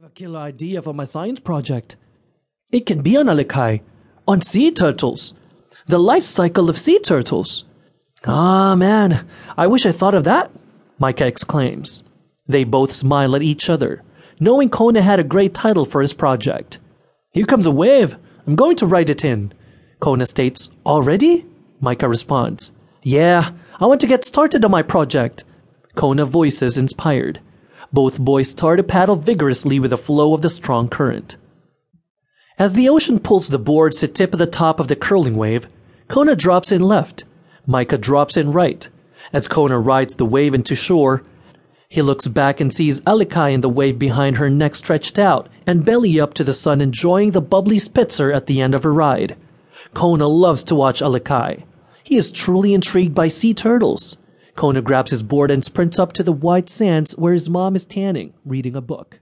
I have a killer idea for my science project. It can be on Aliikia, on sea turtles, the life cycle of sea turtles. Ah, man, I wish I thought of that, Micah exclaims. They both smile at each other, knowing Kona had a great title for his project. Here comes a wave. I'm going to write it in. Kona states, already? Micah responds, yeah, I want to get started on my project. Kona voices inspired. Both boys start to paddle vigorously with the flow of the strong current. As the ocean pulls the boards to tip the top of the curling wave, Kona drops in left. Micah drops in right. As Kona rides the wave into shore, he looks back and sees Aliikia in the wave behind her, neck stretched out and belly up to the sun, enjoying the bubbly spitzer at the end of her ride. Kona loves to watch Aliikia. He is truly intrigued by sea turtles. Kona grabs his board and sprints up to the white sands where his mom is tanning, reading a book.